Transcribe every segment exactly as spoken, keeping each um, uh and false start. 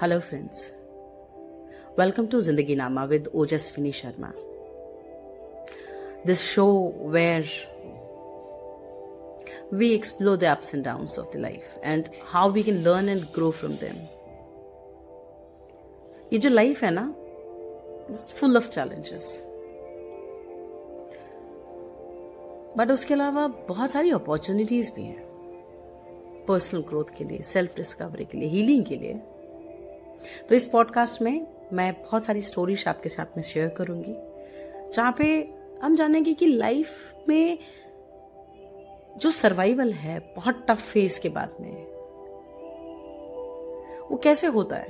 Hello friends, welcome to Zindagi Nama with Ojaswinee Sharma. This show where we explore the ups and downs of the life and how we can learn and grow from them. ये जो life है ना, it's full of challenges. But उसके अलावा बहुत सारी opportunities भी हैं, पर्सनल ग्रोथ के लिए, सेल्फ डिस्कवरी के लिए, हीलिंग के लिए. तो इस पॉडकास्ट में मैं बहुत सारी स्टोरीज आपके साथ में शेयर करूंगी, जहां पे हम जानेंगे कि लाइफ में जो सर्वाइवल है बहुत टफ फेज के बाद में, वो कैसे होता है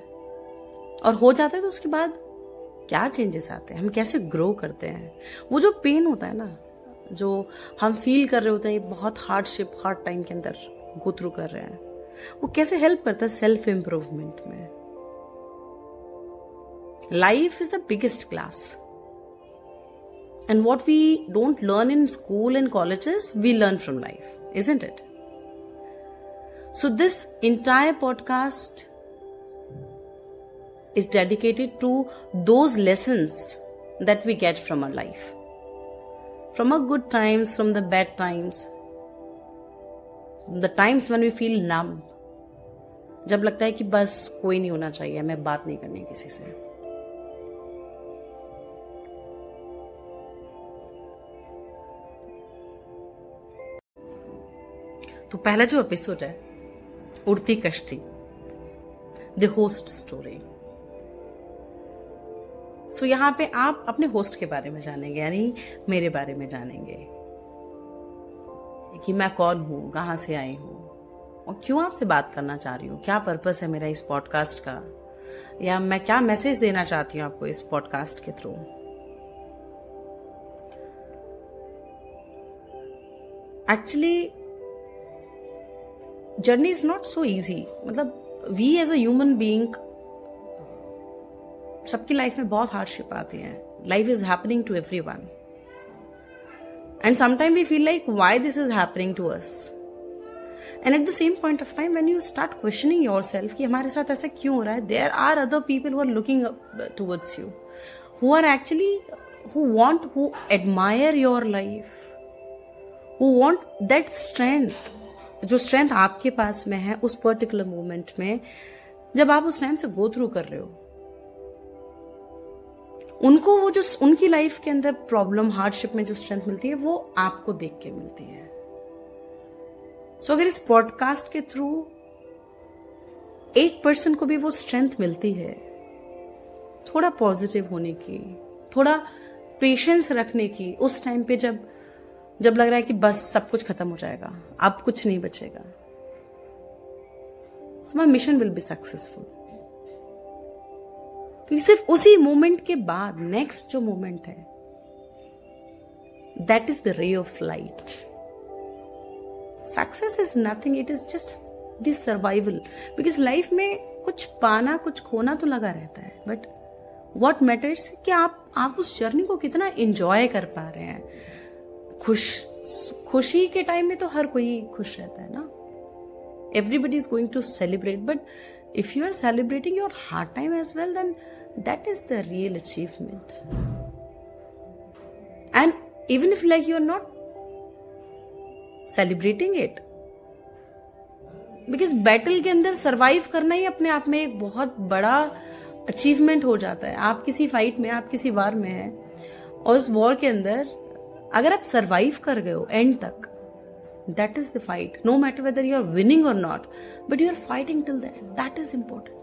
और हो जाता है तो उसके बाद क्या चेंजेस आते हैं, हम कैसे ग्रो करते हैं. वो जो पेन होता है ना, जो हम फील कर रहे होते हैं, बहुत हार्डशिप, हार्ड टाइम के अंदर गो थ्रू कर रहे हैं, वो कैसे हेल्प करता है सेल्फ इम्प्रूवमेंट में. Life is the biggest class, and what we don't learn in school and colleges, we learn from life, isn't it? So this entire podcast is dedicated to those lessons that we get from our life, from our good times, from the bad times, the times when we feel numb, जब लगता है कि बस कोई नहीं होना चाहिए, मैं बात नहीं करनी किसी से. तो पहला जो एपिसोड है, उड़ती कश्ती, द होस्ट स्टोरी. सो यहां पे आप अपने होस्ट के बारे में जानेंगे, यानी मेरे बारे में जानेंगे कि मैं कौन हूं, कहां से आई हूं और क्यों आपसे बात करना चाह रही हूं, क्या पर्पस है मेरा इस पॉडकास्ट का, या मैं क्या मैसेज देना चाहती हूं आपको इस पॉडकास्ट के through. Actually journey is not so easy. मतलब we as a human being, सबकी लाइफ में बहुत हार्डशिप आती है. Life is happening to everyone and sometime we feel like why this is happening to us, and at the same point of time when you start questioning yourself कि हमारे साथ ऐसा क्यों हो रहा है, there are other people who are looking up towards you, who are actually who want, who admire your life, who want that strength, जो strength आपके पास में है उस पर्टिकुलर मोमेंट में जब आप उस टाइम से गो थ्रू कर रहे हो. उनको वो जो उनकी लाइफ के अंदर प्रॉब्लम, हार्डशिप में जो स्ट्रेंथ मिलती है वो आपको देख के मिलती है. सो अगर इस पॉडकास्ट के थ्रू एक पर्सन को भी वो स्ट्रेंथ मिलती है, थोड़ा पॉजिटिव होने की, थोड़ा पेशेंस रखने की उस टाइम पे जब जब लग रहा है कि बस सब कुछ खत्म हो जाएगा, अब कुछ नहीं बचेगा, so my mission will be successful. क्योंकि सिर्फ उसी मोमेंट के बाद नेक्स्ट जो मोमेंट है, that is the ray of light. Success is nothing, it is just this survival. Because life में कुछ पाना, कुछ खोना तो लगा रहता है, बट व्हाट मैटर्स कि आप आप उस जर्नी को कितना एंजॉय कर पा रहे हैं. खुश खुशी के टाइम में तो हर कोई खुश रहता है ना, everybody is going to celebrate, but if you are celebrating your hard time as well, then that is the real achievement. And even if like you are not celebrating it, because battle के अंदर survive करना ही अपने आप में एक बहुत बड़ा achievement हो जाता है. आप किसी फाइट में, आप किसी वार में हैं और उस वॉर के अंदर अगर आप सर्वाइव कर गए हो एंड तक, that is the fight. No matter whether you are winning or not, but you are fighting till the end, that is important.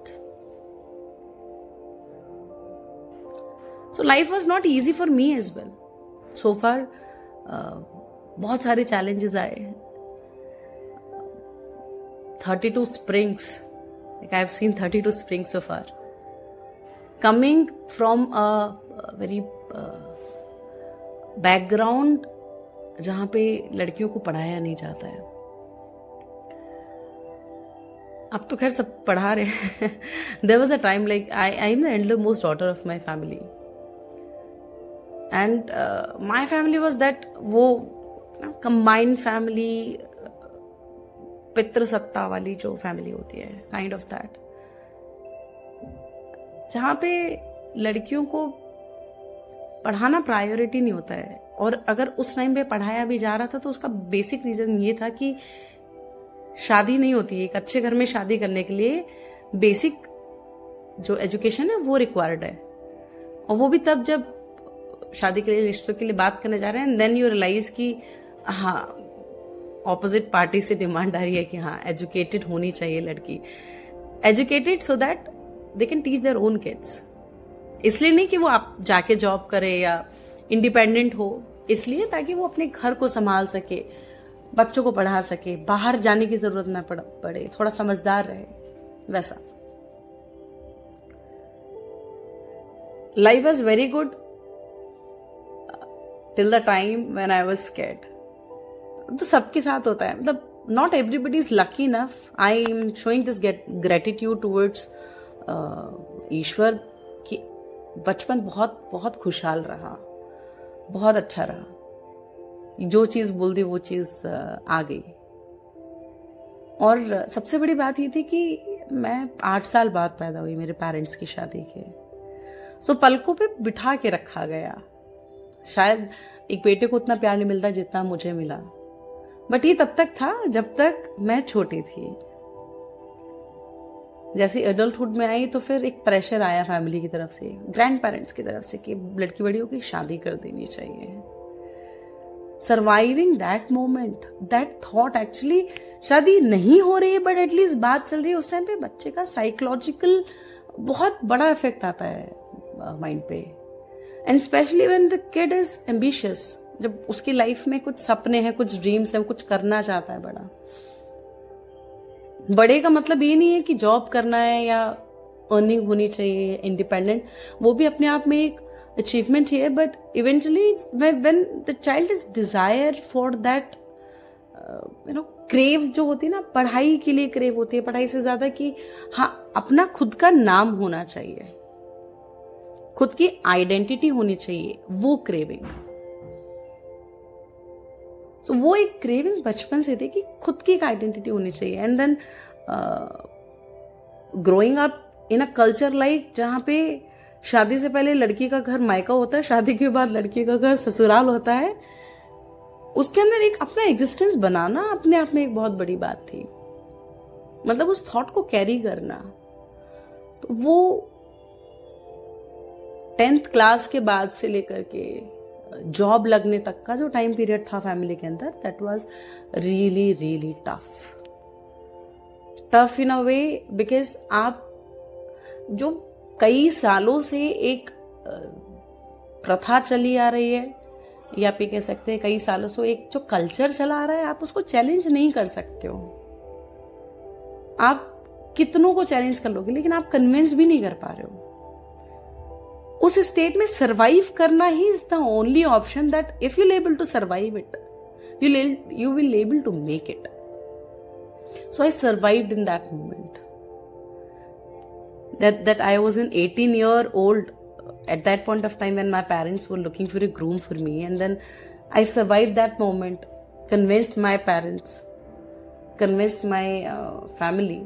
So life was not easy for me as well. So far बहुत सारे challenges आए. Thirty two springs, like I have seen thirty two springs so far, coming from a very background जहां पे लड़कियों को पढ़ाया नहीं जाता है. अब तो खैर सब पढ़ा रहे हैं. There was a time like I I am the elder most daughter of my family, and my family was that वो कंबाइंड फैमिली, पितृसत्ता वाली जो फैमिली होती है, काइंड ऑफ दैट. जहाँ पे लड़कियों को पढ़ाना प्रायोरिटी नहीं होता है। और अगर उस टाइम पे पढ़ाया भी जा रहा था तो उसका बेसिक रीजन ये था कि शादी नहीं होती है, एक अच्छे घर में शादी करने के लिए बेसिक जो एजुकेशन है वो रिक्वायर्ड है, और वो भी तब जब शादी के लिए, रिश्तों के लिए बात करने जा रहे हैं। एंड देन यू रियलाइज कि हाँ, ऑपोजिट पार्टी से डिमांड आ रही है कि हाँ एजुकेटेड होनी चाहिए लड़की, educated so that they can teach their own kids. इसलिए नहीं कि वो आप जाके जॉब करे या इंडिपेंडेंट हो, इसलिए ताकि वो अपने घर को संभाल सके, बच्चों को पढ़ा सके, बाहर जाने की जरूरत ना पड़े, थोड़ा समझदार रहे। वैसा life was very good till the time when I was scared. तो सबके साथ होता है, मतलब not everybody is lucky enough. I am showing this gratitude towards ईश्वर कि बचपन बहुत बहुत खुशहाल रहा, बहुत अच्छा रहा, जो चीज बोल दी वो चीज आ गई। और सबसे बड़ी बात ये थी कि मैं आठ साल बाद पैदा हुई मेरे पेरेंट्स की शादी के, सो पलकों पे बिठा के रखा गया। शायद एक बेटे को उतना प्यार नहीं मिलता जितना मुझे मिला, बट ये तब तक था जब तक मैं छोटी थी। जैसे एडल्टहुड में आई तो फिर एक प्रेशर आया फैमिली की तरफ से, ग्रैंड पेरेंट्स की तरफ से कि लड़की बड़ी होकर शादी कर देनी चाहिए। Surviving that moment, that thought, actually शादी नहीं हो रही है बट एटलीस्ट बात चल रही है, उस टाइम पे बच्चे का साइकोलॉजिकल बहुत बड़ा इफेक्ट आता है माइंड पे। And specially when the kid is ambitious, जब उसकी लाइफ में कुछ सपने हैं, कुछ ड्रीम्स हैं, कुछ करना चाहता है बड़ा। बड़े का मतलब ये नहीं है कि जॉब करना है या अर्निंग होनी चाहिए, इंडिपेंडेंट, वो भी अपने आप में एक अचीवमेंट ही है। But eventually when the child is desire for that, you know, crave जो होती है ना, पढ़ाई के लिए क्रेव होती है, पढ़ाई से ज्यादा कि हाँ अपना खुद का नाम होना चाहिए, खुद की आइडेंटिटी होनी चाहिए, वो क्रेविंग। So, वो एक क्रेविंग बचपन से थी कि खुद की एक आइडेंटिटी होनी चाहिए। And then growing up in a culture like जहां पे शादी से पहले लड़की का घर मायका होता है, शादी के बाद लड़की का घर ससुराल होता है, उसके अंदर एक अपना एग्जिस्टेंस बनाना अपने आप में एक बहुत बड़ी बात थी। मतलब उस थॉट को कैरी करना, तो वो टेंथ क्लास के बाद से लेकर के जॉब लगने तक का जो टाइम पीरियड था फैमिली के अंदर, that was really really tough tough in a way, because आप जो कई सालों से एक प्रथा चली आ रही है, या आप ये कह सकते हैं कई सालों से एक जो कल्चर चला आ रहा है, आप उसको चैलेंज नहीं कर सकते हो। आप कितनों को चैलेंज कर लोगे, लेकिन आप कन्विंस भी नहीं कर पा रहे हो। उस स्टेट में सर्वाइव करना ही is the only option, that if you able to survive it, you you will able to make it. So I survived in that moment, that that I was an eighteen year old at that point of time when my parents were looking for a groom for me, and then I survived that moment, convinced my parents, convinced my family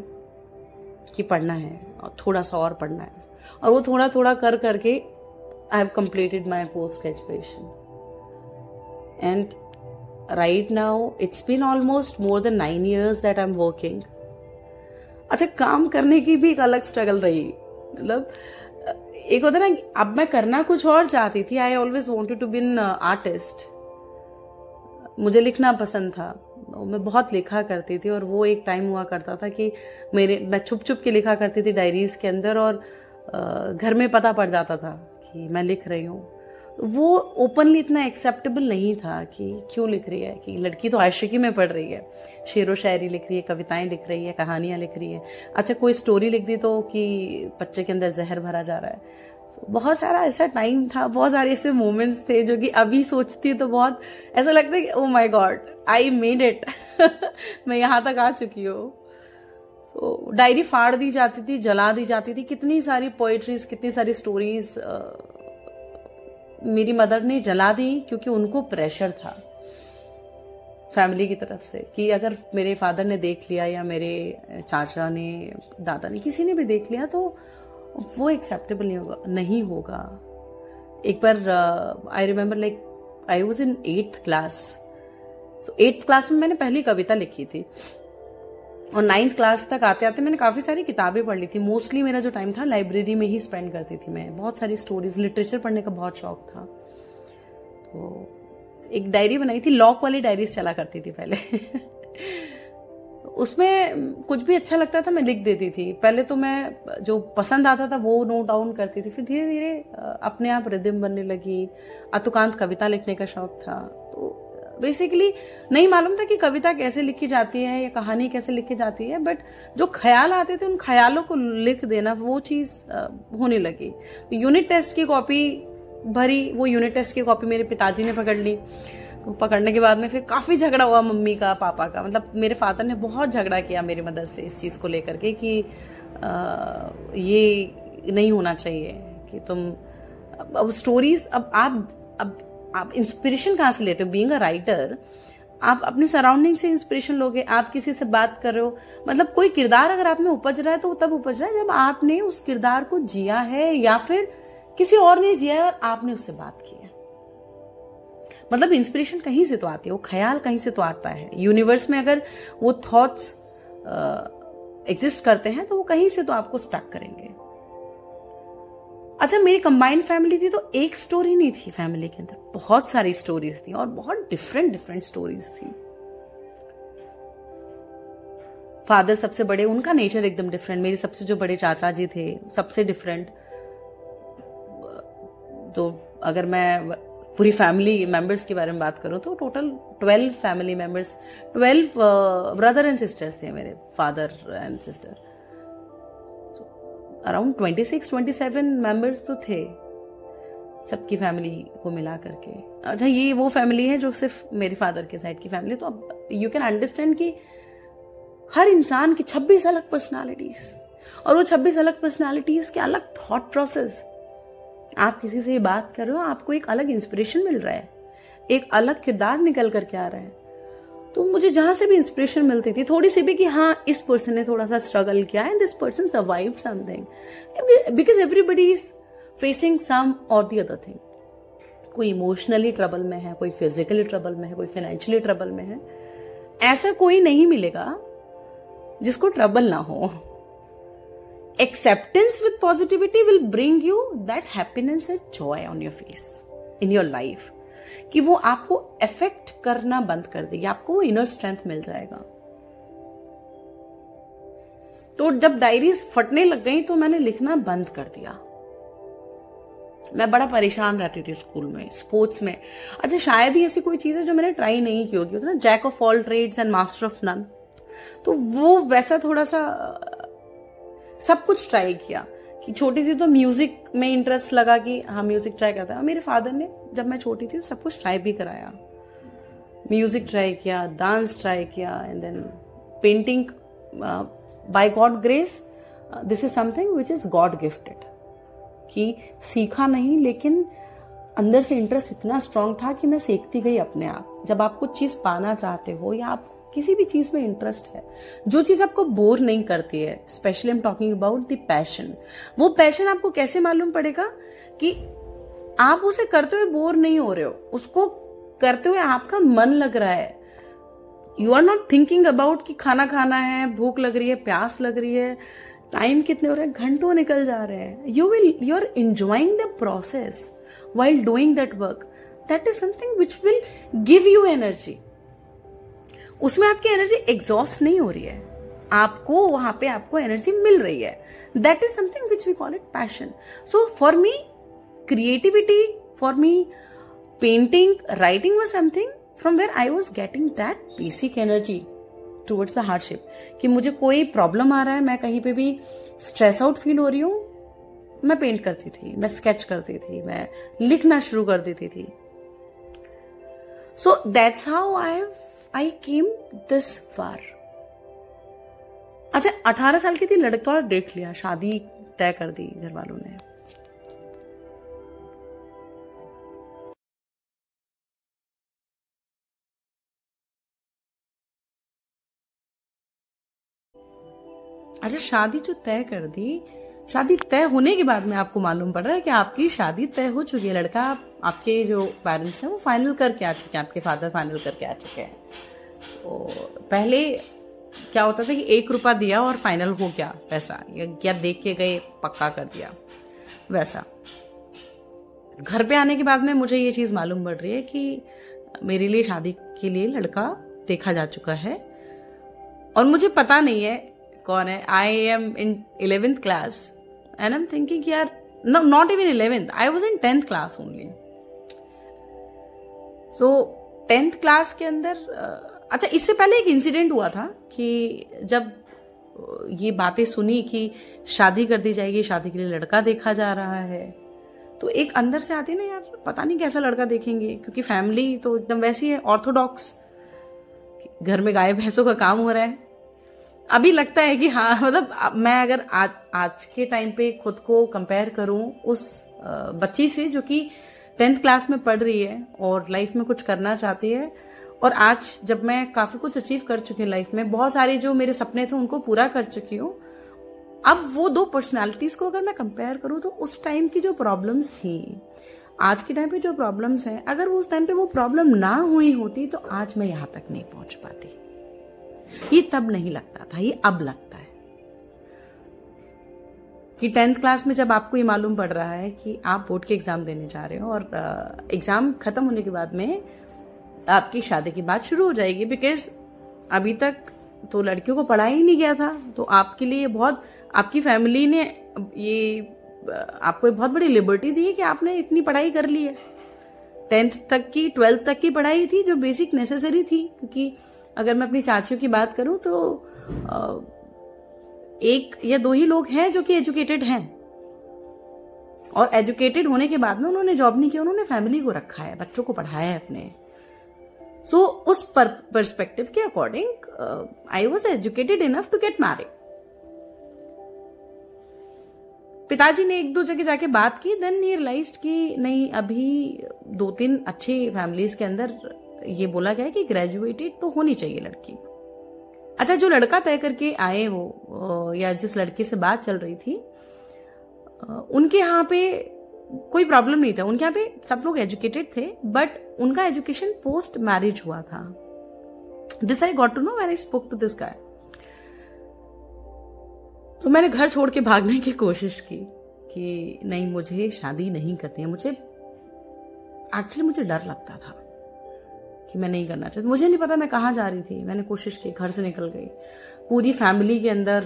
कि पढ़ना है और थोड़ा सा और पढ़ना है, और वो थोड़ा थोड़ा कर करके I have completed my post graduation. And right now it's been almost more than nine years that I am working. अच्छा, काम करने की भी एक अलग स्ट्रगल रही, मतलब एक होता ना, अब मैं करना कुछ और चाहती थी। I always wanted to be an artist, मुझे लिखना पसंद था, मैं बहुत लिखा करती थी। और वो एक टाइम हुआ करता था कि मेरे मैं छुप छुप के लिखा करती थी डायरीज के अंदर, और घर में पता पड़ जाता था कि मैं लिख रही हूँ। वो ओपनली इतना एक्सेप्टेबल नहीं था कि क्यों लिख रही है, कि लड़की तो आशिकी में पढ़ रही है, शेरो शायरी लिख रही है, कविताएं लिख रही है, कहानियाँ लिख रही है, अच्छा कोई स्टोरी लिख दी तो कि बच्चे के अंदर जहर भरा जा रहा है। बहुत सारा ऐसा टाइम था, बहुत सारे ऐसे मोमेंट्स थे जो कि अभी सोचती तो बहुत ऐसा लगता है कि oh my God I made it, मैं यहाँ तक आ चुकी हूँ। तो डायरी फाड़ दी जाती थी, जला दी जाती थी, कितनी सारी पोइट्रीज, कितनी सारी स्टोरीज आ, मेरी मदर ने जला दी, क्योंकि उनको प्रेशर था फैमिली की तरफ से कि अगर मेरे फादर ने देख लिया या मेरे चाचा ने, दादा ने, किसी ने भी देख लिया तो वो एक्सेप्टेबल नहीं होगा नहीं होगा एक बार I remember like I was in eighth class so eighth class में मैंने पहली कविता लिखी थी और नाइन्थ क्लास तक आते आते मैंने काफ़ी सारी किताबें पढ़ ली थी। मोस्टली मेरा जो टाइम था लाइब्रेरी में ही स्पेंड करती थी मैं। बहुत सारी स्टोरीज, लिटरेचर पढ़ने का बहुत शौक था। तो एक डायरी बनाई थी, लॉक वाली डायरीज चला करती थी पहले उसमें कुछ भी अच्छा लगता था मैं लिख देती थी। पहले तो मैं जो पसंद आता था वो नोट डाउन करती थी, फिर धीरे धीरे अपने आप रिदम बनने लगी। अतुकांत कविता लिखने का शौक था, तो बेसिकली नहीं मालूम था कि कविता कैसे लिखी जाती है या कहानी कैसे लिखी जाती है, बट जो ख्याल आते थे उन ख्यालों को लिख देना वो चीज़ होने लगी। यूनिट टेस्ट की कॉपी भरी, वो यूनिट टेस्ट की कॉपी मेरे पिताजी ने पकड़ ली। तो पकड़ने के बाद में फिर काफ़ी झगड़ा हुआ मम्मी का, पापा का, मतलब मेरे फादर ने बहुत झगड़ा किया मेरी मदर से इस चीज़ को लेकर के कि आ, ये नहीं होना चाहिए कि तुम अब, अब स्टोरीज अब आप अब आप इंस्पिरेशन कहाँ से लेते हो? बीइंग अ राइटर आप अपने सराउंडिंग से इंस्पिरेशन लोगे। आप किसी से बात कर रहे हो, मतलब कोई किरदार अगर आप में उपज रहा है तो वो तब उपज रहा है जब आपने उस किरदार को जिया है या फिर किसी और ने जिया और आपने उससे बात की है। मतलब इंस्पिरेशन कहीं से तो आती है, वो ख्याल कहीं से तो आता है। यूनिवर्स में अगर वो थॉट्स एग्जिस्ट करते हैं तो वो कहीं से तो आपको स्टक करेंगे। अच्छा, मेरी कंबाइंड फैमिली थी तो एक स्टोरी नहीं थी फैमिली के अंदर, बहुत सारी स्टोरीज थी और बहुत डिफरेंट डिफरेंट स्टोरीज थी। फादर सबसे बड़े, उनका नेचर एकदम डिफरेंट। मेरे सबसे जो बड़े चाचा जी थे सबसे डिफरेंट। तो अगर मैं पूरी फैमिली मेंबर्स के बारे में बात करूं तो total twelve family members, twelve brother and sisters थे मेरे, father and sister. Around twenty six twenty seven members तो थे सबकी फैमिली को मिला करके। अच्छा, ये वो फैमिली है जो सिर्फ मेरे फादर के साइड की फैमिली। तो अब यू कैन अंडरस्टैंड कि हर इंसान की छब्बीस अलग पर्सनालिटीज और वो छब्बीस अलग पर्सनालिटीज के अलग थॉट प्रोसेस। आप किसी से ये बात कर रहे हो, आपको एक अलग इंस्पिरेशन मिल रहा है, एक अलग किरदार निकल करके आ रहा है। तो मुझे जहां से भी इंस्पिरेशन मिलती थी थोड़ी सी भी कि हाँ इस पर्सन ने थोड़ा सा स्ट्रगल किया and this person survive something, because everybody is facing some और द अदर थिंग। कोई इमोशनली ट्रबल में है, कोई फिजिकली ट्रबल में है, कोई फाइनेंशियली ट्रबल में है। ऐसा कोई नहीं मिलेगा जिसको ट्रबल ना हो। Acceptance with positivity will bring you that happiness and joy on your face, in your life, कि वो आपको affect करना बंद कर देगी, आपको वो inner strength मिल जाएगा। तो जब डायरीज फटने लग गई तो मैंने लिखना बंद कर दिया। मैं बड़ा परेशान रहती थी स्कूल में, स्पोर्ट्स में। अच्छा, शायद ही ऐसी कोई चीज है जो मैंने ट्राई नहीं की होगी, होता ना jack of all trades and master of none, तो वो वैसा थोड़ा सा सब कुछ ट्राई किया। कि छोटी थी तो म्यूजिक में इंटरेस्ट लगा कि हाँ म्यूजिक ट्राई करता है। मेरे फादर ने जब मैं छोटी थी तो सब कुछ ट्राई भी कराया, म्यूजिक ट्राई किया, डांस ट्राई किया and then painting. By God grace this is something which is God gifted, कि सीखा नहीं लेकिन अंदर से इंटरेस्ट इतना स्ट्रांग था कि मैं सीखती गई अपने आप। जब आप कुछ चीज पाना चाहते हो या आप किसी भी चीज में इंटरेस्ट है, जो चीज आपको बोर नहीं करती है, specially I am talking about the passion. वो पैशन आपको कैसे मालूम पड़ेगा कि आप उसे करते हुए बोर नहीं हो रहे हो? उसको करते हुए आपका मन लग रहा है। You are not thinking about कि खाना खाना है, भूख लग रही है, प्यास लग रही है, टाइम कितने हो रहे हैं, घंटों निकल जा रहे हैं। You will you are enjoying the process while doing that work. That is something which will give you energy. उसमें आपकी एनर्जी एग्जॉस्ट नहीं हो रही है, आपको वहां पे आपको एनर्जी मिल रही है। That is something which we call it passion. So for me creativity, for me painting, writing was something from where I was getting that basic energy towards the hardship. कि मुझे कोई प्रॉब्लम आ रहा है, मैं कहीं पे भी स्ट्रेस आउट फील हो रही हूँ, मैं पेंट करती थी, मैं स्केच करती थी, मैं लिखना शुरू कर देती थी। So that's how I I came this far. अच्छा, अठारह साल की थी, लड़का देख लिया, शादी तय कर दी घर वालों ने। अच्छा, शादी जो तय कर दी शादी तय होने के बाद में आपको मालूम पड़ रहा है कि आपकी शादी तय हो चुकी है, लड़का आप, आपके जो पेरेंट्स हैं वो फाइनल करके आ चुके हैं, आपके फादर फाइनल करके आ चुके हैं। तो पहले क्या होता था कि एक रुपया दिया और फाइनल हो गया, वैसा क्या देख के गए पक्का कर दिया। वैसा घर पे आने के बाद में मुझे ये चीज़ मालूम पड़ रही है कि मेरे लिए शादी के लिए लड़का देखा जा चुका है और मुझे पता नहीं है कौन है। I am in eleventh class and I am thinking यार no not even eleventh, I was in tenth class only. So tenth class के अंदर अच्छा, इससे पहले एक इंसिडेंट हुआ था कि जब ये बातें सुनी कि शादी कर दी जाएगी, शादी के लिए लड़का देखा जा रहा है, तो एक अंदर से आती है ना यार पता नहीं कैसा लड़का देखेंगे, क्योंकि फैमिली तो एकदम वैसी है ऑर्थोडॉक्स, घर में गाय भैंसों का काम हो रहा है। अभी लगता है कि हाँ मतलब मैं अगर आज आज के टाइम पे खुद को कंपेयर करूं उस बच्ची से जो कि टेंथ क्लास में पढ़ रही है और लाइफ में कुछ करना चाहती है, और आज जब मैं काफी कुछ अचीव कर चुकी हूँ लाइफ में, बहुत सारे जो मेरे सपने थे उनको पूरा कर चुकी हूँ, अब वो दो पर्सनालिटीज को अगर मैं कंपेयर करूँ तो उस टाइम की जो प्रॉब्लम्स थी आज के टाइम पे जो प्रॉब्लम्स हैं, अगर वो उस टाइम पे वो प्रॉब्लम ना हुई होती तो आज मैं यहाँ तक नहीं पहुंच पाती। ये तब नहीं लगता था, ये अब लगता है कि टेंथ क्लास में जब आपको ये मालूम पड़ रहा है कि आप बोर्ड के एग्जाम देने जा रहे हो और एग्जाम खत्म होने के बाद में आपकी शादी की बात शुरू हो जाएगी, बिकॉज अभी तक तो लड़कियों को पढ़ा ही नहीं गया था, तो आपके लिए बहुत आपकी फैमिली ने ये आपको बहुत बड़ी लिबर्टी दी है कि आपने इतनी पढ़ाई कर ली है, टेंथ तक की ट्वेल्थ तक की पढ़ाई थी जो बेसिक नेसेसरी थी। क्योंकि अगर मैं अपनी चाचियों की बात करूं तो एक या दो ही लोग हैं जो कि एजुकेटेड हैं, और एजुकेटेड होने के बाद में उन्होंने जॉब नहीं किया, उन्होंने फैमिली को रखा है, बच्चों को पढ़ाया है अपने। सो so, उस पर्सपेक्टिव के according I was educated enough to get married. पिताजी ने एक दो जगह जाके बात की, देन ही रियलाइज्ड कि नहीं, अभी दो तीन अच्छे फैमिलीज के अंदर ये बोला गया कि ग्रेजुएटेड तो होनी चाहिए लड़की। अच्छा, जो लड़का तय करके आए हो या जिस लड़के से बात चल रही थी उनके यहाँ पे कोई प्रॉब्लम नहीं था, उनके यहाँ पे सब लोग एजुकेटेड थे, बट उनका एजुकेशन पोस्ट मैरिज हुआ था। This I got to know when I spoke to this guy. तो मैंने घर छोड़ के भागने की कोशिश की कि नहीं, मुझे शादी नहीं करनी है। मुझे एक्चुअली मुझे डर लगता था कि मैं नहीं करना चाहती, मुझे नहीं पता मैं कहाँ जा रही थी। मैंने कोशिश की, घर से निकल गई, पूरी फैमिली के अंदर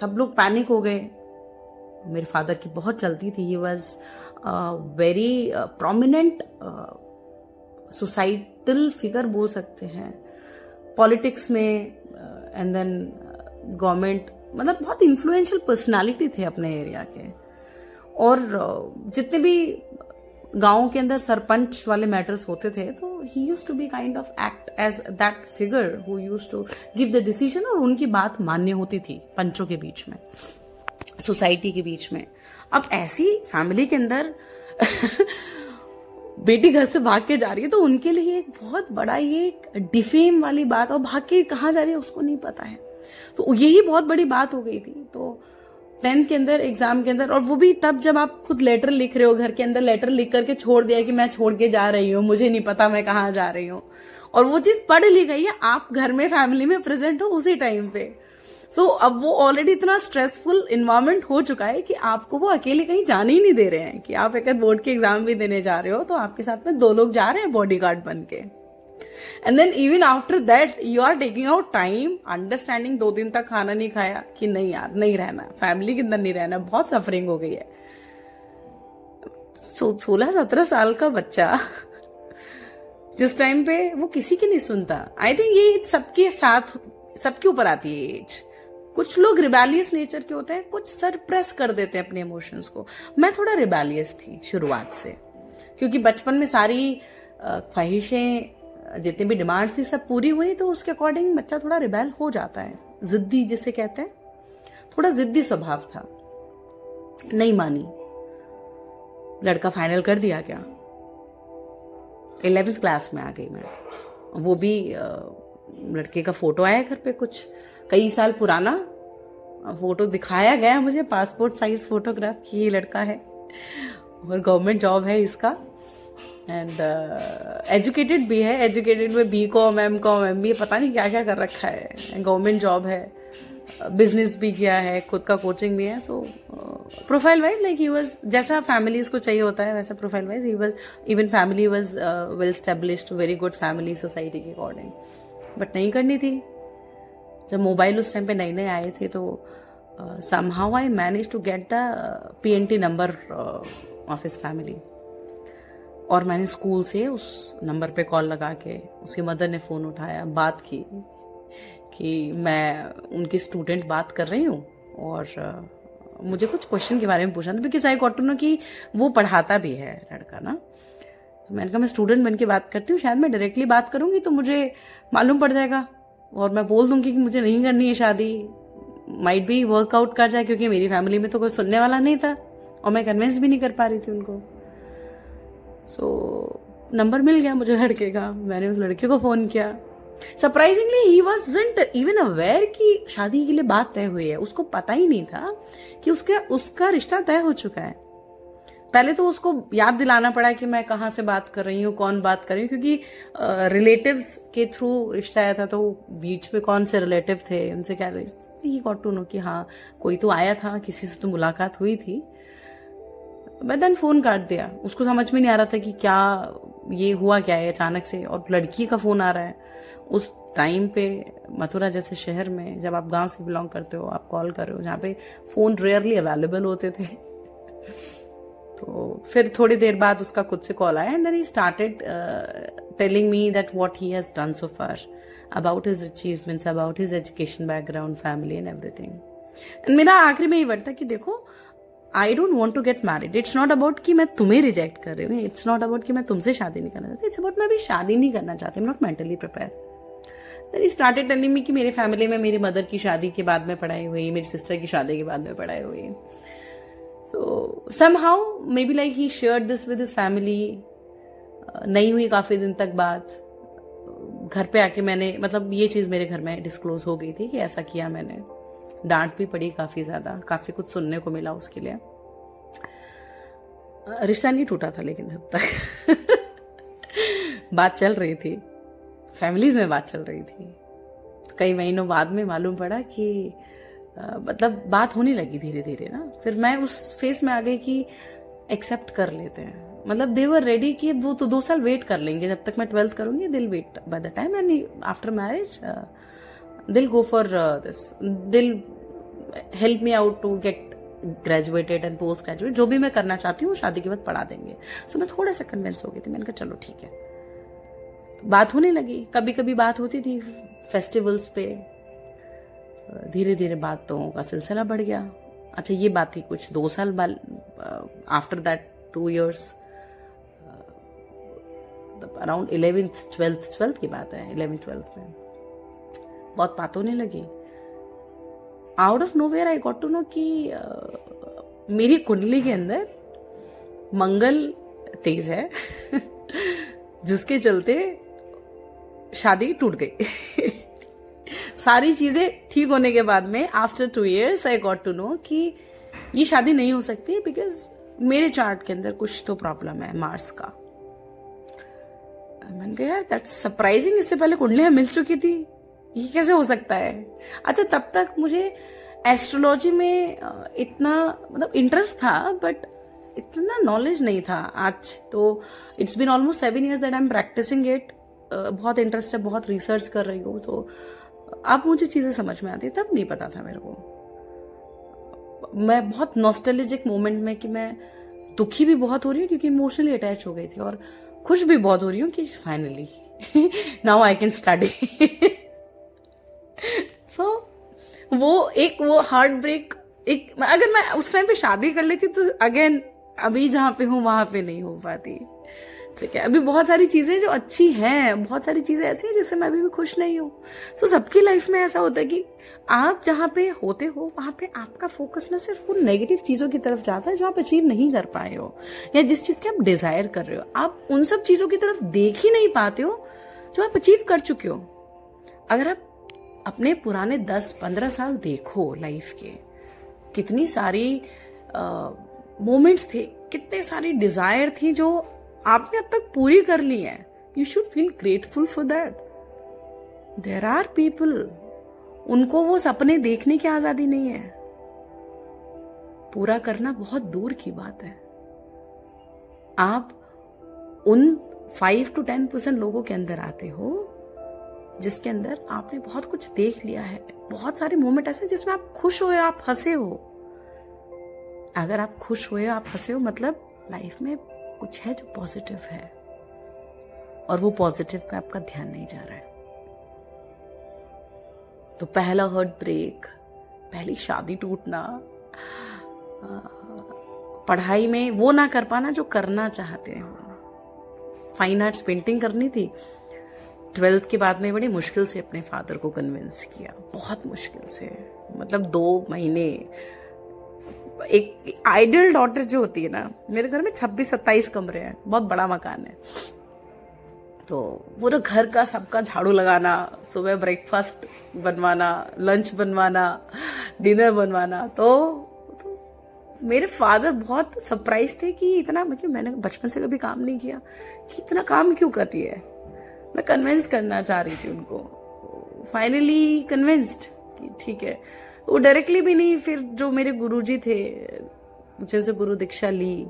सब लोग पैनिक हो गए। मेरे फादर की बहुत चलती थी, he was very prominent societal figure बोल सकते हैं, पॉलिटिक्स में एंड देन गवर्नमेंट, मतलब बहुत इन्फ्लुएंशियल पर्सनालिटी थे अपने एरिया के। और जितने भी गाँव के अंदर सरपंच वाले मैटर्स होते थे तो he use to be kind of act as that figure who use to give the decision, और उनकी बात मान्य होती थी पंचों के बीच में, सोसाइटी के बीच में। अब ऐसी फैमिली के अंदर बेटी घर से भाग के जा रही है तो उनके लिए एक बहुत बड़ा ये डिफेम वाली बात, और भाग के कहाँ जा रही है उसको नहीं पता है, तो यही बहुत बड़ी बात हो गई थी। तो टेंथ के अंदर एग्जाम के अंदर, और वो भी तब जब आप खुद लेटर लिख रहे हो घर के अंदर, लेटर लिख करके छोड़ दिया कि मैं छोड़ के जा रही हूँ, मुझे नहीं पता मैं कहाँ जा रही हूँ, और वो चीज पढ़ ली गई है, आप घर में फैमिली में प्रेजेंट हो उसी टाइम पे। सो so, अब वो ऑलरेडी इतना स्ट्रेसफुल इन्वायरमेंट हो चुका है कि आपको वो अकेले कहीं जाने ही नहीं दे रहे हैं, कि आप एक बोर्ड के एग्जाम भी देने जा रहे हो तो आपके साथ में दो लोग जा रहे हैं बॉडीगार्ड बन के। And then even after that you are taking out time, understanding दो दिन तक खाना नहीं खाया कि नहीं यार नहीं रहना, फैमिली के अंदर नहीं रहना, बहुत सफरिंग हो गई है। सो सोलह सत्रह साल का बच्चा जिस टाइम पे वो किसी की नहीं सुनता। आई थिंक ये सबके साथ सबके ऊपर आती है एज। कुछ लोग रिबेलियस नेचर के होते हैं, कुछ सरप्रेस कर देते हैं अपने इमोशंस को। मैं थोड़ा रिबेलियस थी शुरुआत से, क्योंकि बचपन में सारी ख्वाहिशें जितनी भी डिमांड्स थी सब पूरी हुई, तो उसके अकॉर्डिंग बच्चा थोड़ा रिबेल हो जाता है, जिद्दी जिसे कहते हैं। थोड़ा जिद्दी स्वभाव था, नहीं मानी। लड़का फाइनल कर दिया क्या, इलेवेंथ क्लास में आ गई मैं, वो भी लड़के का फोटो आया घर पे कुछ कई साल पुराना, फोटो दिखाया गया मुझे, पासपोर्ट साइज फोटोग्राफ कि ये लड़का है और गवर्नमेंट जॉब है इसका, एंड एजुकेटेड uh, भी है। एजुकेटेड में B Com M Com M B A पता नहीं क्या क्या कर रखा है, गवर्नमेंट जॉब है, बिजनेस भी किया है, खुद का कोचिंग भी है। So profile wise like he was, जैसा फैमिलीज को चाहिए होता है वैसा profile wise he was, even family was well established, very good family society के अकॉर्डिंग, बट नहीं करनी थी। जब मोबाइल उस टाइम पे नए नए आए थे तो somehow I manage to get the P N T number of his family, और मैंने स्कूल से उस नंबर पे कॉल लगा के, उसकी मदर ने फ़ोन उठाया, बात की कि मैं उनकी स्टूडेंट बात कर रही हूँ और मुझे कुछ क्वेश्चन के बारे में पूछना था, because I got to know कि वो पढ़ाता भी है लड़का ना। मैंने कहा मैं स्टूडेंट बन के बात करती हूँ, शायद मैं डायरेक्टली बात करूँगी तो मुझे मालूम पड़ जाएगा और मैं बोल दूंगी कि मुझे नहीं करनी है शादी, माइट भी वर्कआउट कर जाए, क्योंकि मेरी फैमिली में तो कोई सुनने वाला नहीं था और मैं कन्विंस भी नहीं कर पा रही थी उनको। सो so, नंबर मिल गया मुझे लड़के का, मैंने उस लड़के को फ़ोन किया। Surprisingly he wasn't even aware कि शादी के लिए बात तय हुई है, उसको पता ही नहीं था कि उसका उसका रिश्ता तय हो चुका है। पहले तो उसको याद दिलाना पड़ा कि मैं कहाँ से बात कर रही हूँ, कौन बात कर रही हूँ, क्योंकि रिलेटिव्स के थ्रू रिश्ता आया था, तो बीच में कौन से रिलेटिव थे उनसे क्या रिश्ता, ये गॉट टू नो कि हाँ कोई तो आया था, किसी से तो मुलाकात हुई थी। बट देन फोन काट दिया, उसको समझ में नहीं आ रहा था कि क्या ये हुआ क्या है अचानक से, और लड़की का फोन आ रहा है उस टाइम पे मथुरा जैसे शहर में, जब आप गांव से बिलोंग करते हो, आप कॉल कर रहे हो जहाँ पे फोन रेयरली अवेलेबल होते थे। तो फिर थोड़ी देर बाद उसका खुद से कॉल आया, and then he started telling me that what he has done so far, about his achievements, about his education background, family and everything. And मेरा आखिरी में ये वर्ड था कि देखो, I don't want to get married, it's not about कि मैं तुम्हें रिजेक्ट कर रही हूँ, इट्स नॉट अबाउट कि मैं तुमसे शादी नहीं करना चाहती, इट्स अबाउट मैं भी शादी नहीं करना चाहती, am not mentally prepare. Started telling me कि मेरे फैमिली में मेरी मदर की शादी के बाद में पढ़ाई हुई, मेरी सिस्टर की शादी के बाद में पढ़ाई हुई। So somehow maybe like he shared this with his family. नहीं हुई काफ़ी दिन तक बात, घर पे आके मैंने, मतलब ये चीज़ मेरे घर में डिस्क्लोज हो गई थी कि ऐसा किया मैंने, डांट भी पड़ी काफ़ी ज़्यादा, काफ़ी कुछ सुनने को मिला उसके लिए। रिश्ता नहीं टूटा था लेकिन तब तक बात चल रही थी, फैमिलीज में बात चल रही थी। कई महीनों बाद में मालूम पड़ा कि आ, मतलब बात होने लगी धीरे धीरे ना। फिर मैं उस फेस में आ गई कि एक्सेप्ट कर लेते हैं, मतलब दे वर रेडी कि वो तो दो साल वेट कर लेंगे, जब तक मैं ट्वेल्थ करूंगी they'll wait by the time, and after marriage they'll go for this, they'll help me out to get graduated and post graduate, जो भी मैं करना चाहती हूँ शादी के बाद पढ़ा देंगे। सो so, मैं थोड़ा सा कन्विंस हो गई थी, मैंने कहा चलो ठीक है। बात होने लगी, कभी कभी बात होती थी फेस्टिवल्स पे, धीरे धीरे बातों का सिलसिला बढ़ गया। अच्छा ये बात थी कुछ दो साल बाद, after that two years, around eleventh twelfth twelfth की बात है, इलेवेंथ ट्वेल्थ में बहुत बात होने लगी। Out of nowhere I got to know कि uh, मेरी कुंडली के अंदर मंगल तेज है जिसके चलते शादी टूट गई सारी चीजें ठीक होने के बाद में after two years I got to know कि ये शादी नहीं हो सकती, बिकॉज मेरे चार्ट के अंदर कुछ तो प्रॉब्लम है मार्स का। मैंने कहा यार दैट्स सरप्राइजिंग, इससे पहले कुंडलियां मिल चुकी थी, ये कैसे हो सकता है। अच्छा तब तक मुझे एस्ट्रोलॉजी में इतना मतलब इंटरेस्ट था, बट इतना नॉलेज नहीं था। आज तो it's been almost seven years that I am practising it, बहुत इंटरेस्ट है, बहुत रिसर्च कर रही हूँ, तो अब मुझे चीज़ें समझ में आती है, तब नहीं पता था मेरे को। मैं बहुत नॉस्टैल्जिक मोमेंट में कि मैं दुखी भी बहुत हो रही हूँ क्योंकि इमोशनली अटैच हो गई थी, और खुश भी बहुत हो रही हूँ कि finally now I can study. So वो एक वो हार्ट ब्रेक, एक अगर मैं उस टाइम पे शादी कर लेती तो अगेन अभी जहाँ पे हूँ वहां पे नहीं हो पाती। ठीक है, अभी बहुत सारी चीजें जो अच्छी हैं, बहुत सारी चीजें ऐसी हैं जिससे मैं अभी भी खुश नहीं हूँ। सो so, सबकी लाइफ में ऐसा होता है कि आप जहाँ पे होते हो वहां पे आपका फोकस ना सिर्फ उन नेगेटिव चीजों की तरफ जाता है जो आप अचीव नहीं कर पाए हो, या जिस चीज के आप डिजायर कर रहे हो, आप उन सब चीजों की तरफ देख ही नहीं पाते हो जो आप अचीव कर चुके हो। अगर आप अपने पुराने दस पंद्रह साल देखो लाइफ के, कितनी सारी मोमेंट्स थे, कितने सारी डिजायर थी जो आपने अब तक पूरी कर ली है. You should feel grateful for that. There are people, उनको वो सपने देखने की आजादी नहीं है. पूरा करना बहुत दूर की बात है. आप उन फाइव टू टेन परसेंट लोगों के अंदर आते हो जिसके अंदर आपने बहुत कुछ देख लिया है. बहुत सारे मोमेंट ऐसे जिसमें आप खुश हुए, आप हंसे हो. अगर आप खुश हुए, आप हंसे हो, मतलब लाइफ में कुछ है जो पॉजिटिव है और वो पॉजिटिव पे आपका ध्यान नहीं जा रहा है. तो पहला हर्ट ब्रेक, पहली शादी टूटना, पढ़ाई में वो ना कर पाना जो करना चाहते हो. फाइन आर्ट्स पेंटिंग करनी थी, ट्वेल्थ के बाद में बड़ी मुश्किल से अपने फादर को कन्विंस किया, बहुत मुश्किल से, मतलब दो महीने. एक आइडल डॉटर जो होती है ना, मेरे घर में छब्बीस सत्ताईस कमरे हैं, बहुत बड़ा मकान है, तो पूरा घर का सबका झाड़ू लगाना, सुबह ब्रेकफास्ट बनवाना, लंच बनवाना, डिनर बनवाना. तो, तो मेरे फादर बहुत सरप्राइज थे कि इतना, मतलब मैंने बचपन से कभी काम नहीं किया, कि इतना काम क्यों कर रही है. मैं कन्विंस करना चाह रही थी उनको, फाइनली कन्विंस्ड कि ठीक है. वो डायरेक्टली भी नहीं, फिर जो मेरे गुरुजी थे जिनसे गुरु दीक्षा ली,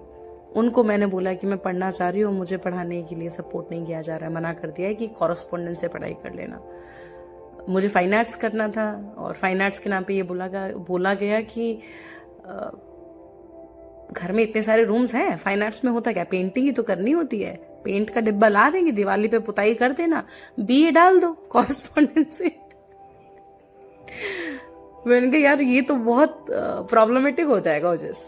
उनको मैंने बोला कि मैं पढ़ना चाह रही हूँ, मुझे पढ़ाने के लिए सपोर्ट नहीं किया जा रहा है, मना कर दिया है कि कॉरेस्पॉन्डेंस से पढ़ाई कर लेना. मुझे फाइन आर्ट्स करना था और फाइन आर्ट्स के नाम पे ये बोला गया बोला गया कि आ, घर में इतने सारे रूम्स हैं, फाइन आर्ट्स में होता क्या, पेंटिंग ही तो करनी होती है, पेंट का डिब्बा ला देंगे, दिवाली पे पुताई कर देना, बीए डाल दो कॉरेस्पॉन्डेंस से. मैंने कहा यार ये तो बहुत प्रॉब्लमेटिक हो जाएगा. ओजस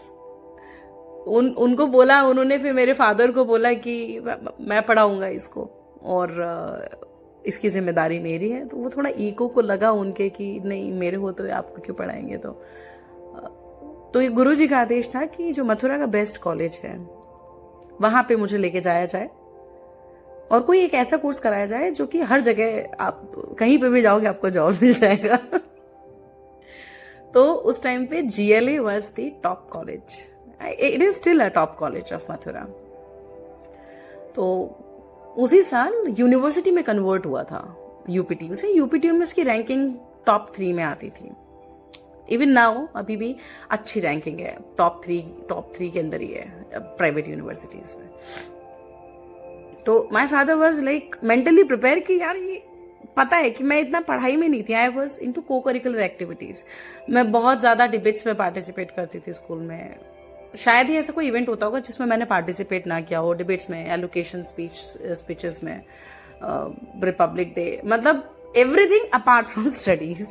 उन उनको बोला, उन्होंने फिर मेरे फादर को बोला कि मैं पढ़ाऊंगा इसको और इसकी जिम्मेदारी मेरी है. तो वो थोड़ा ईगो को लगा उनके कि नहीं मेरे हो तो आपको क्यों पढ़ाएंगे. तो तो ये गुरुजी का आदेश था कि जो मथुरा का बेस्ट कॉलेज है वहां पे मुझे लेके जाया जाए और कोई एक ऐसा कोर्स कराया जाए जो कि हर जगह आप कहीं पे भी जाओगे आपको जॉब मिल जाएगा. तो उस टाइम पे GLA was the top college, it is still a top college of Mathura. तो उसी साल यूनिवर्सिटी में कन्वर्ट हुआ था यूपीटीयू से. यूपीटीयू में उसकी रैंकिंग टॉप थ्री में आती थी. इवन नाउ अभी भी अच्छी रैंकिंग है, टॉप थ्री टॉप थ्री के अंदर ही है प्राइवेट यूनिवर्सिटीज में. तो my father was like mentally prepare कि यार ये पता है कि मैं इतना पढ़ाई में नहीं थी. I was into co curricular activities. मैं बहुत ज्यादा डिबेट्स में पार्टिसिपेट करती थी स्कूल में. शायद ही ऐसा कोई इवेंट होता होगा जिसमें मैंने पार्टिसिपेट ना किया हो. डिबेट्स में, एलोकेशन स्पीच स्पीचेस में, रिपब्लिक डे, मतलब everything apart from studies.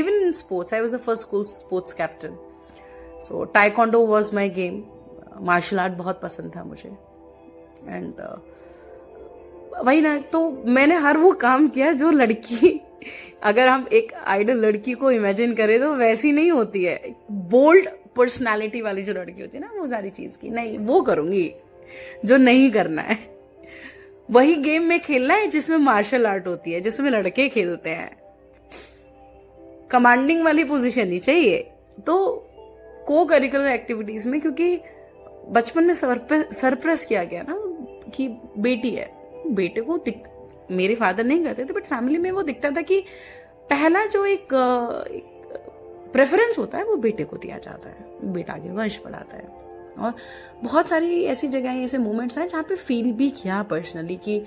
Even in sports, I was the first school sports captain. So Taekwondo was my game. Martial art बहुत पसंद था मुझे. And uh, वही ना, तो मैंने हर वो काम किया जो लड़की, अगर हम एक आइडल लड़की को इमेजिन करें तो वैसी नहीं होती है, बोल्ड पर्सनालिटी वाली जो लड़की होती है ना, वो सारी चीज की नहीं, वो करूंगी जो नहीं करना है. वही गेम में खेलना है जिसमें मार्शल आर्ट होती है, जिसमें लड़के खेलते हैं. कमांडिंग वाली पोजीशन ही चाहिए. तो को करिकुलर एक्टिविटीज में, क्योंकि बचपन में सरप्रेस किया गया ना कि बेटी है, बेटे को दिख, मेरे फादर नहीं करते थे बट फैमिली में वो दिखता था कि पहला जो एक प्रेफरेंस होता है वो बेटे को दिया जाता है, बेटा आगे वंश बढ़ाता है. और बहुत सारी ऐसी जगह, ऐसे मोमेंट्स हैं जहाँ पे फील भी किया पर्सनली कि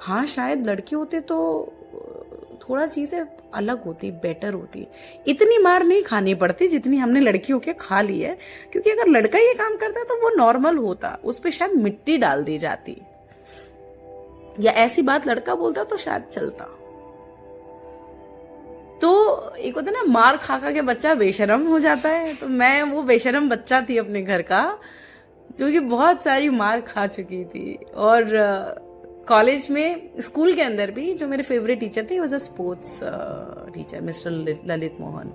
हाँ शायद लड़के होते तो थोड़ा चीजें अलग होती, बेटर होती, इतनी मार नहीं खानी पड़ती जितनी हमने लड़कियों के खा ली है. क्योंकि अगर लड़का ये काम करता तो वो नॉर्मल होता, उस पे शायद मिट्टी डाल दी जाती या ऐसी बात लड़का बोलता तो शायद चलता. तो एक होता ना मार खा खा के बच्चा बेशरम हो जाता है, तो मैं वो बेशरम बच्चा थी अपने घर का जो कि बहुत सारी मार खा चुकी थी. और कॉलेज में, स्कूल के अंदर भी जो मेरे फेवरेट टीचर थे, was a sports teacher mister Lalit Mohan,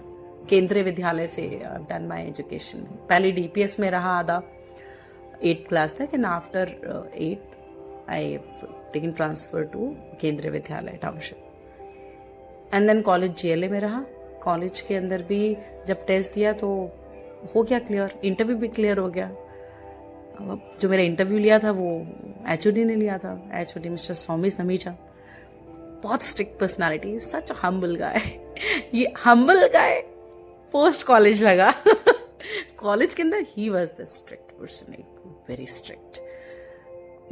Kendriya Vidyalaya से डन माय एजुकेशन. पहले डीपीएस में रहा आधा, एट क्लास तक, and after eight I taken transfer to Kendriya Vidyalaya township. And then college GLA में रहा। कॉलेज के अंदर भी जब टेस्ट दिया तो हो गया क्लियर, इंटरव्यू भी क्लियर हो गया। जो मेरा इंटरव्यू लिया था वो एचओडी ने लिया था, एचओडी मिस्टर स्वामी समीजा। बहुत strict personality, such humble guy. ये हम्बल गाय पोस्ट कॉलेज लगा। कॉलेज के अंदर ही was the strict person, very strict.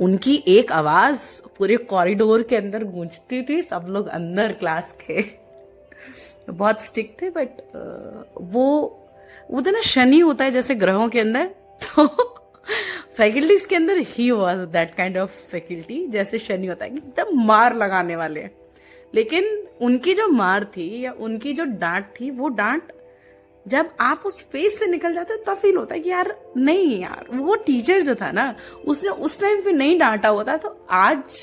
उनकी एक आवाज पूरे कॉरिडोर के अंदर गूंजती थी, सब लोग अंदर क्लास के। बहुत स्ट्रिक्ट थे, बट वो उधर ना शनि होता है जैसे ग्रहों के अंदर, तो फैकल्टीज के अंदर ही was that kind of faculty जैसे शनि होता है, एकदम मार लगाने वाले। लेकिन उनकी जो मार थी या उनकी जो डांट थी, वो डांट जब आप उस फेस से निकल जाते हो तब फील होता है कि यार नहीं यार, वो टीचर जो था ना उसने उस टाइम पे नहीं डांटा होता तो आज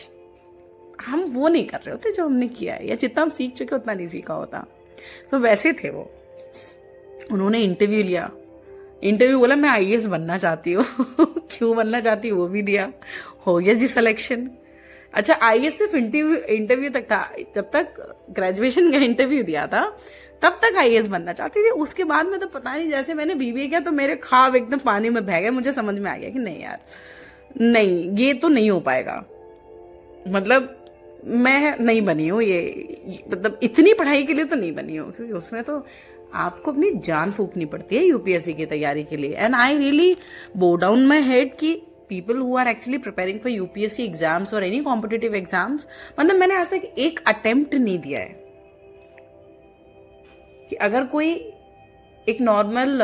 हम वो नहीं कर रहे होते जो हमने किया है, या जितना हम सीख चुके उतना नहीं सीखा होता। तो वैसे थे वो। उन्होंने इंटरव्यू लिया, इंटरव्यू बोला मैं आईएएस बनना चाहती हूँ। क्यों बनना चाहती हूँ वो भी दिया, हो गया जी सिलेक्शन। अच्छा, आईएएस सिर्फ इंटरव्यू इंटरव्यू तक था, जब तक ग्रेजुएशन का इंटरव्यू दिया था तब तक आईएएस बनना चाहती थी। उसके बाद में तो पता नहीं, जैसे मैंने बीबीए किया तो मेरे ख्वाब एकदम पानी में बह गए। मुझे समझ में आ गया कि नहीं यार, नहीं ये तो नहीं हो पाएगा, मतलब मैं नहीं बनी हूँ ये, मतलब इतनी पढ़ाई के लिए तो नहीं बनी हूँ, क्योंकि उसमें तो आपको अपनी जान फूकनी पड़ती है यूपीएससी की तैयारी के लिए। And I really bow down my head कि people who are actually preparing for UPSC exams और एनी कॉम्पिटिटिव एग्जाम्स, मतलब मैंने आज तक एक अटेम्प्ट नहीं दिया है। कि अगर कोई एक नॉर्मल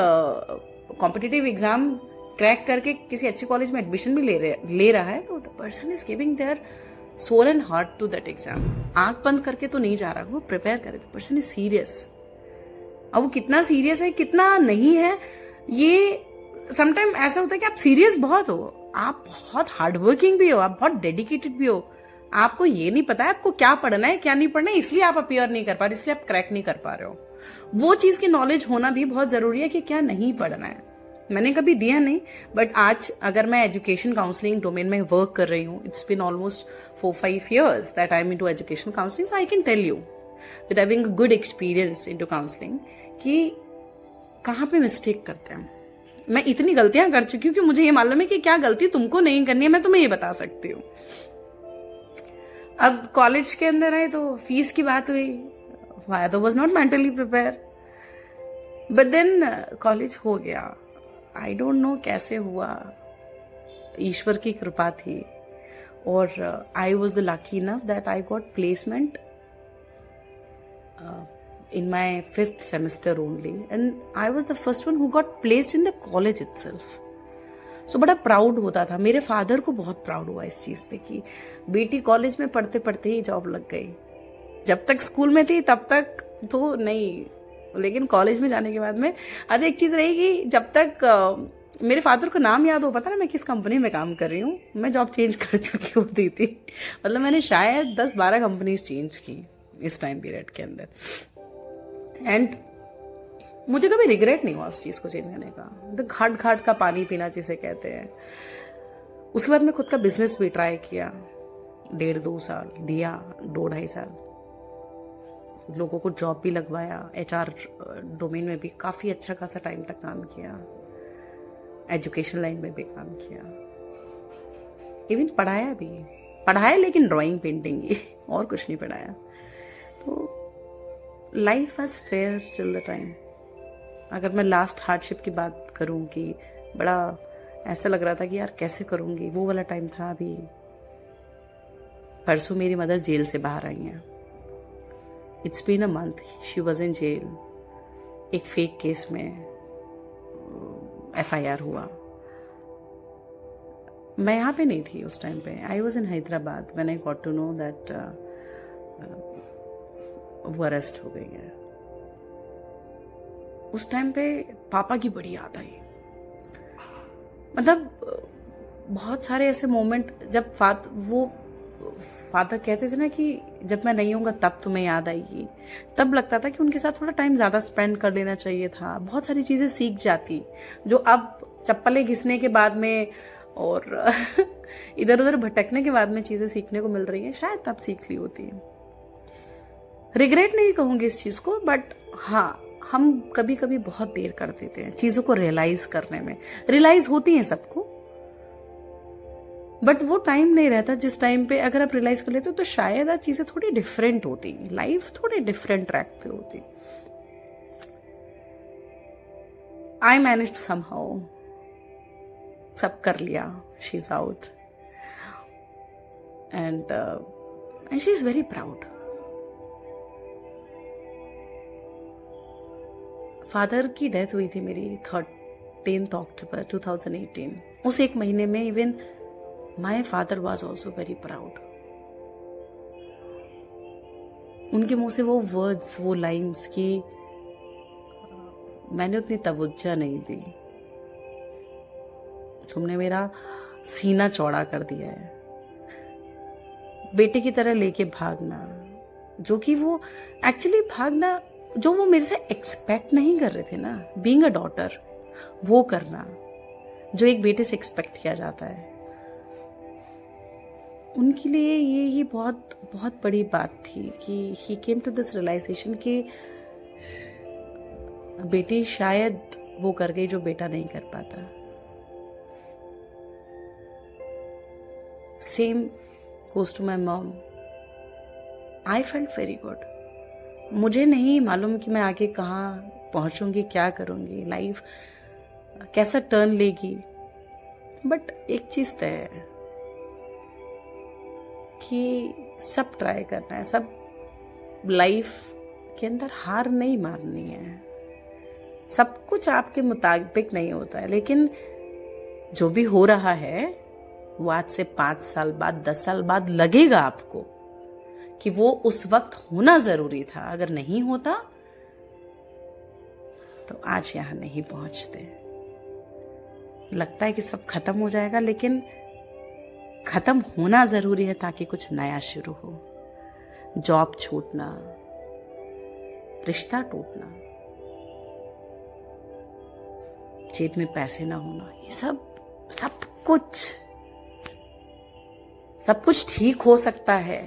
कॉम्पिटिटिव एग्जाम क्रैक करके किसी अच्छे कॉलेज में एडमिशन भी ले, ले रहा है तो the person is giving their soul and heart to that exam. आंख बंद करके तो नहीं जा रहा, वो प्रिपेयर करे, द पर्सन इज सीरियस। अब वो कितना सीरियस है कितना नहीं है, ये समटाइम ऐसा होता है कि आप सीरियस बहुत हो, आप बहुत हार्डवर्किंग भी हो, आप बहुत डेडिकेटेड भी हो, आपको ये नहीं पता है आपको क्या पढ़ना है क्या नहीं पढ़ना है, इसलिए आप अपीयर नहीं कर पा रहे, इसलिए आप क्रैक नहीं कर पा रहे हो। वो चीज की नॉलेज होना भी बहुत जरूरी है कि क्या नहीं पढ़ना है। मैंने कभी दिया नहीं, बट आज अगर मैं एजुकेशन काउंसलिंग डोमेन में वर्क कर रही हूँ, it's been almost four five years that I am into education counselling, so I can tell you with having good experience into counselling कि कहाँ पे मिस्टेक करते हैं। मैं इतनी गलतियां कर चुकी हूँ कि मुझे ये मालूम है कि क्या गलती तुमको नहीं करनी है, मैं तुम्हें ये बता सकती हूँ। अब कॉलेज के अंदर आए तो फीस की बात हुई, father was not mentally prepare, but then college हो गया। आई डोंट नो कैसे हुआ, ईश्वर की कृपा थी, और I was the lucky enough that I got placement in my fifth semester only, and I was the first one who got placed in the college itself. So बड़ा proud होता था, मेरे father को बहुत proud हुआ इस चीज़ पे कि बेटी college में पढ़ते पढ़ते ही job लग गई। जब तक school में थी तब तक तो नहीं, लेकिन college में जाने के बाद में आज एक चीज़ रही कि जब तक uh, मेरे father को नाम याद हो, पता ना मैं किस company में काम कर रही हूँ, मैं job change कर चुकी होती थी। मतलब मैंने शायद दस बारह companies change की इस टाइम पीरियड के अंदर, एंड मुझे कभी रिग्रेट नहीं हुआ उस चीज को चेंज करने का। तो घाट घाट का पानी पीना जिसे कहते हैं। उसके बाद मैं खुद का बिजनेस भी ट्राई किया, डेढ़ दो साल दिया, दो ढाई साल, लोगों को जॉब भी लगवाया, एचआर डोमेन में भी काफी अच्छा खासा टाइम तक काम किया, एजुकेशन लाइन में भी काम किया, इवन पढ़ाया भी, पढ़ाया लेकिन ड्राइंग पेंटिंग ही, और कुछ नहीं पढ़ाया। तो life was fair till the time. अगर मैं लास्ट हार्डशिप की बात करूँ कि बड़ा ऐसा लग रहा था कि यार कैसे करूँगी, वो वाला टाइम था। अभी परसों मेरी मदर जेल से बाहर आई हैं, it's been a month she was in jail. एक फेक केस में एफआईआर हुआ, मैं यहाँ पे नहीं थी उस टाइम पे, I was in Hyderabad when I got to know that वो अरेस्ट हो गई है। उस टाइम पे पापा की बड़ी याद आई, मतलब बहुत सारे ऐसे मोमेंट जब फाद, वो फादर कहते थे ना कि जब मैं नहीं होऊंगा तब तुम्हें याद आएगी, तब लगता था कि उनके साथ थोड़ा टाइम ज्यादा स्पेंड कर लेना चाहिए था। बहुत सारी चीजें सीख जाती जो अब चप्पलें घिसने के बाद में और इधर उधर भटकने के बाद में चीजें सीखने को मिल रही हैं, शायद तब सीख ली होती है। रिग्रेट नहीं कहूंगी इस चीज को, बट हाँ हम कभी कभी बहुत देर कर देते हैं चीजों को रियलाइज करने में। रियलाइज होती है सबको, बट वो टाइम नहीं रहता जिस टाइम पे अगर आप रियलाइज कर लेते हो तो शायद आज चीजें थोड़ी डिफरेंट होती, लाइफ थोड़ी डिफरेंट ट्रैक पे होती। आई मैनेज्ड समहाउ, सब कर लिया, she is out and and she is very proud. Father की डेथ हुई थी मेरी thirteenth October two thousand eighteen. उस एक महीने में even my father was also very proud. उनके मुंह से वो वर्ड्स, वो लाइंस की मैंने उतनी तवज्जो नहीं दी, तुमने मेरा सीना चौड़ा कर दिया है। बेटे की तरह लेके भागना, जो कि वो एक्चुअली भागना जो वो मेरे से एक्सपेक्ट नहीं कर रहे थे ना, बीइंग अ डॉटर, वो करना जो एक बेटे से एक्सपेक्ट किया जाता है, उनके लिए ये ही बहुत बहुत बड़ी बात थी कि he came to this realisation कि बेटी शायद वो कर गई जो बेटा नहीं कर पाता। Same goes to my mom. I felt very good. मुझे नहीं मालूम कि मैं आगे कहाँ पहुँचूंगी, क्या करूँगी, लाइफ कैसा टर्न लेगी, बट एक चीज़ तय है कि सब ट्राई करना है, सब लाइफ के अंदर हार नहीं माननी है। सब कुछ आपके मुताबिक नहीं होता है, लेकिन जो भी हो रहा है वो आज से पाँच साल बाद, दस साल बाद लगेगा आपको कि वो उस वक्त होना जरूरी था। अगर नहीं होता तो आज यहां नहीं पहुंचते। लगता है कि सब खत्म हो जाएगा, लेकिन खत्म होना जरूरी है ताकि कुछ नया शुरू हो। जॉब छूटना, रिश्ता टूटना, जेब में पैसे ना होना, ये सब सब कुछ सब कुछ ठीक हो सकता है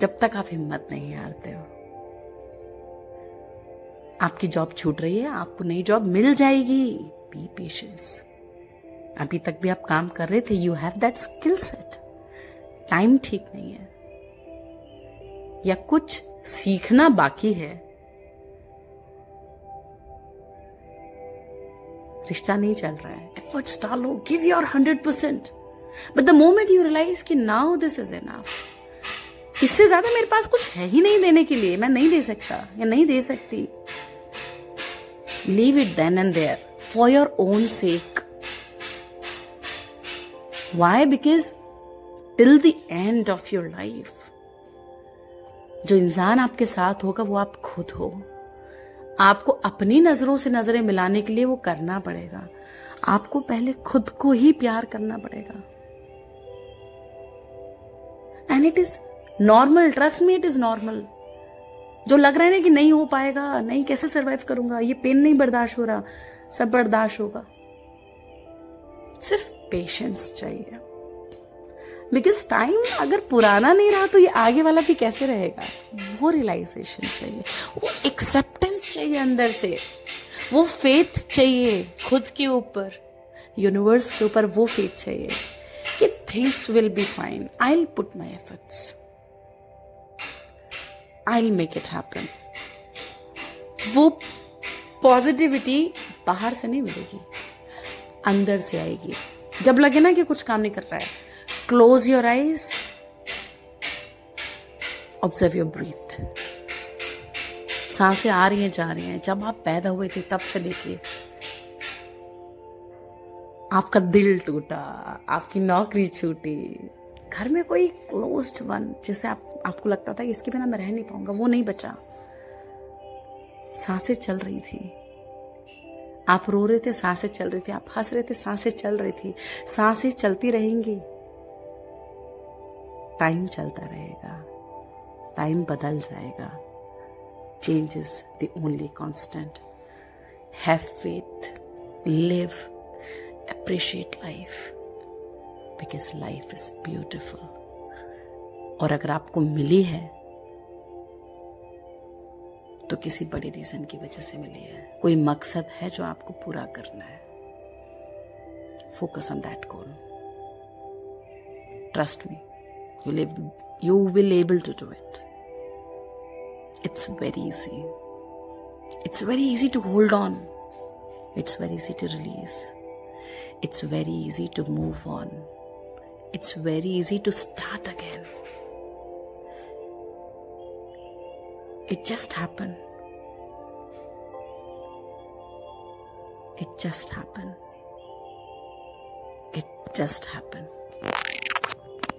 जब तक आप हिम्मत नहीं हारते हो। आपकी जॉब छूट रही है, आपको नई जॉब मिल जाएगी। Be patience. अभी तक भी आप काम कर रहे थे, you have that skill set. Time ठीक नहीं है या कुछ सीखना बाकी है, रिश्ता नहीं चल रहा है, एफर्ट्स डालो, give your hundred percent. But the moment you realise कि नाउ दिस इज एनफ, इससे ज्यादा मेरे पास कुछ है ही नहीं देने के लिए, मैं नहीं दे सकता या नहीं दे सकती, leave it then and there for your own sake. Why? Because till the end of your life जो इंसान आपके साथ होगा वो आप खुद हो। आपको अपनी नजरों से नजरें मिलाने के लिए वो करना पड़ेगा। आपको पहले खुद को ही प्यार करना पड़ेगा। And it is normal, trust me, it is normal. जो लग रहा है ना कि नहीं हो पाएगा, नहीं कैसे सर्वाइव करूंगा, ये पेन नहीं बर्दाश्त हो रहा, सब बर्दाश्त होगा। सिर्फ पेशेंस चाहिए, बिकॉज टाइम अगर पुराना नहीं रहा तो ये आगे वाला भी कैसे रहेगा। वो रियलाइजेशन चाहिए, वो एक्सेप्टेंस चाहिए अंदर से, वो फेथ चाहिए खुद के ऊपर, यूनिवर्स के ऊपर वो फेथ चाहिए कि things will be fine, I will put my efforts, I'll make it happen. वो पॉजिटिविटी बाहर से नहीं मिलेगी, अंदर से आएगी। जब लगे ना कि कुछ काम नहीं कर रहा है, close your eyes, observe your breath. सांसें आ रही हैं, जा रही हैं, जब आप पैदा हुए थे तब से लेके आपका दिल टूटा, आपकी नौकरी छूटी, घर में कोई क्लोज्ड वन जिसे आप आपको लगता था इसके बिना मैं रह नहीं पाऊंगा, वो नहीं बचा। सांसें चल रही थी, आप रो रहे थे, सांसें चल रही थी, आप हंस रहे थे, सांसें चल रही थी। सांसें चलती रहेंगी, टाइम चलता रहेगा, टाइम बदल जाएगा। Change is the only constant. Have faith, live, appreciate life, because life is beautiful. और अगर आपको मिली है तो किसी बड़ी रीजन की वजह से मिली है। कोई मकसद है जो आपको पूरा करना है। Focus on that goal. Trust me, you will able to do it. It's very easy. It's very easy to hold on. It's very easy to release. It's very easy to move on. It's very easy to start again. It just happened. It just happened. It just happened.